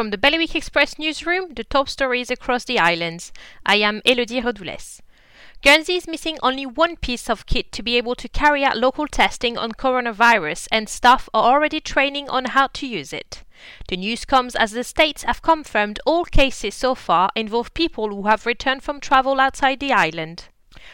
From the Bailiwick Express newsroom, the top stories across the islands. I am Elodie Rodoules. Guernsey is missing only one piece of kit to be able to carry out local testing on coronavirus, and staff are already training on how to use it. The news comes as the states have confirmed all cases so far involve people who have returned from travel outside the island.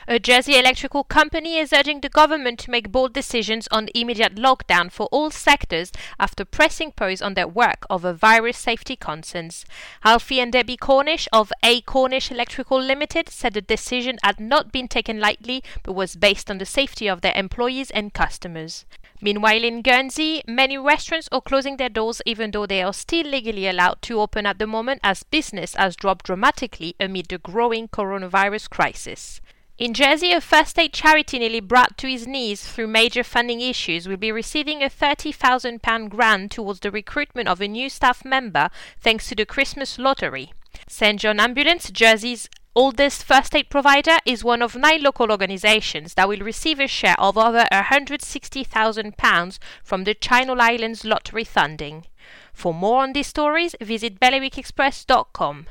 A Jersey electrical company is urging the government to make bold decisions on immediate lockdown for all sectors after pressing pause on their work over virus safety concerns. Alfie and Debbie Cornish of A Cornish Electrical Limited said the decision had not been taken lightly but was based on the safety of their employees and customers. Meanwhile in Guernsey, many restaurants are closing their doors even though they are still legally allowed to open at the moment, as business has dropped dramatically amid the growing coronavirus crisis. In Jersey, a first aid charity nearly brought to his knees through major funding issues will be receiving a £30,000 grant towards the recruitment of a new staff member thanks to the Christmas lottery. St John Ambulance, Jersey's oldest first aid provider, is one of 9 local organisations that will receive a share of over £160,000 from the Channel Islands Lottery Funding. For more on these stories, visit bailiwickexpress.com.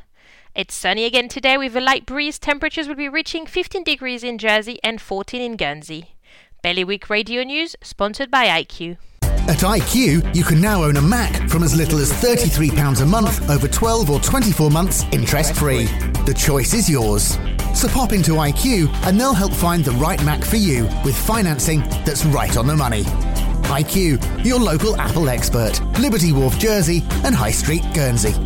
It's sunny again today with a light breeze. Temperatures will be reaching 15 degrees in Jersey and 14 in Guernsey. Bailiwick Radio News, sponsored by iQ. At iQ, you can now own a Mac from as little as £33 a month over 12 or 24 months, interest-free. The choice is yours. So pop into iQ and they'll help find the right Mac for you with financing that's right on the money. iQ, your local Apple expert. Liberty Wharf, Jersey and High Street, Guernsey.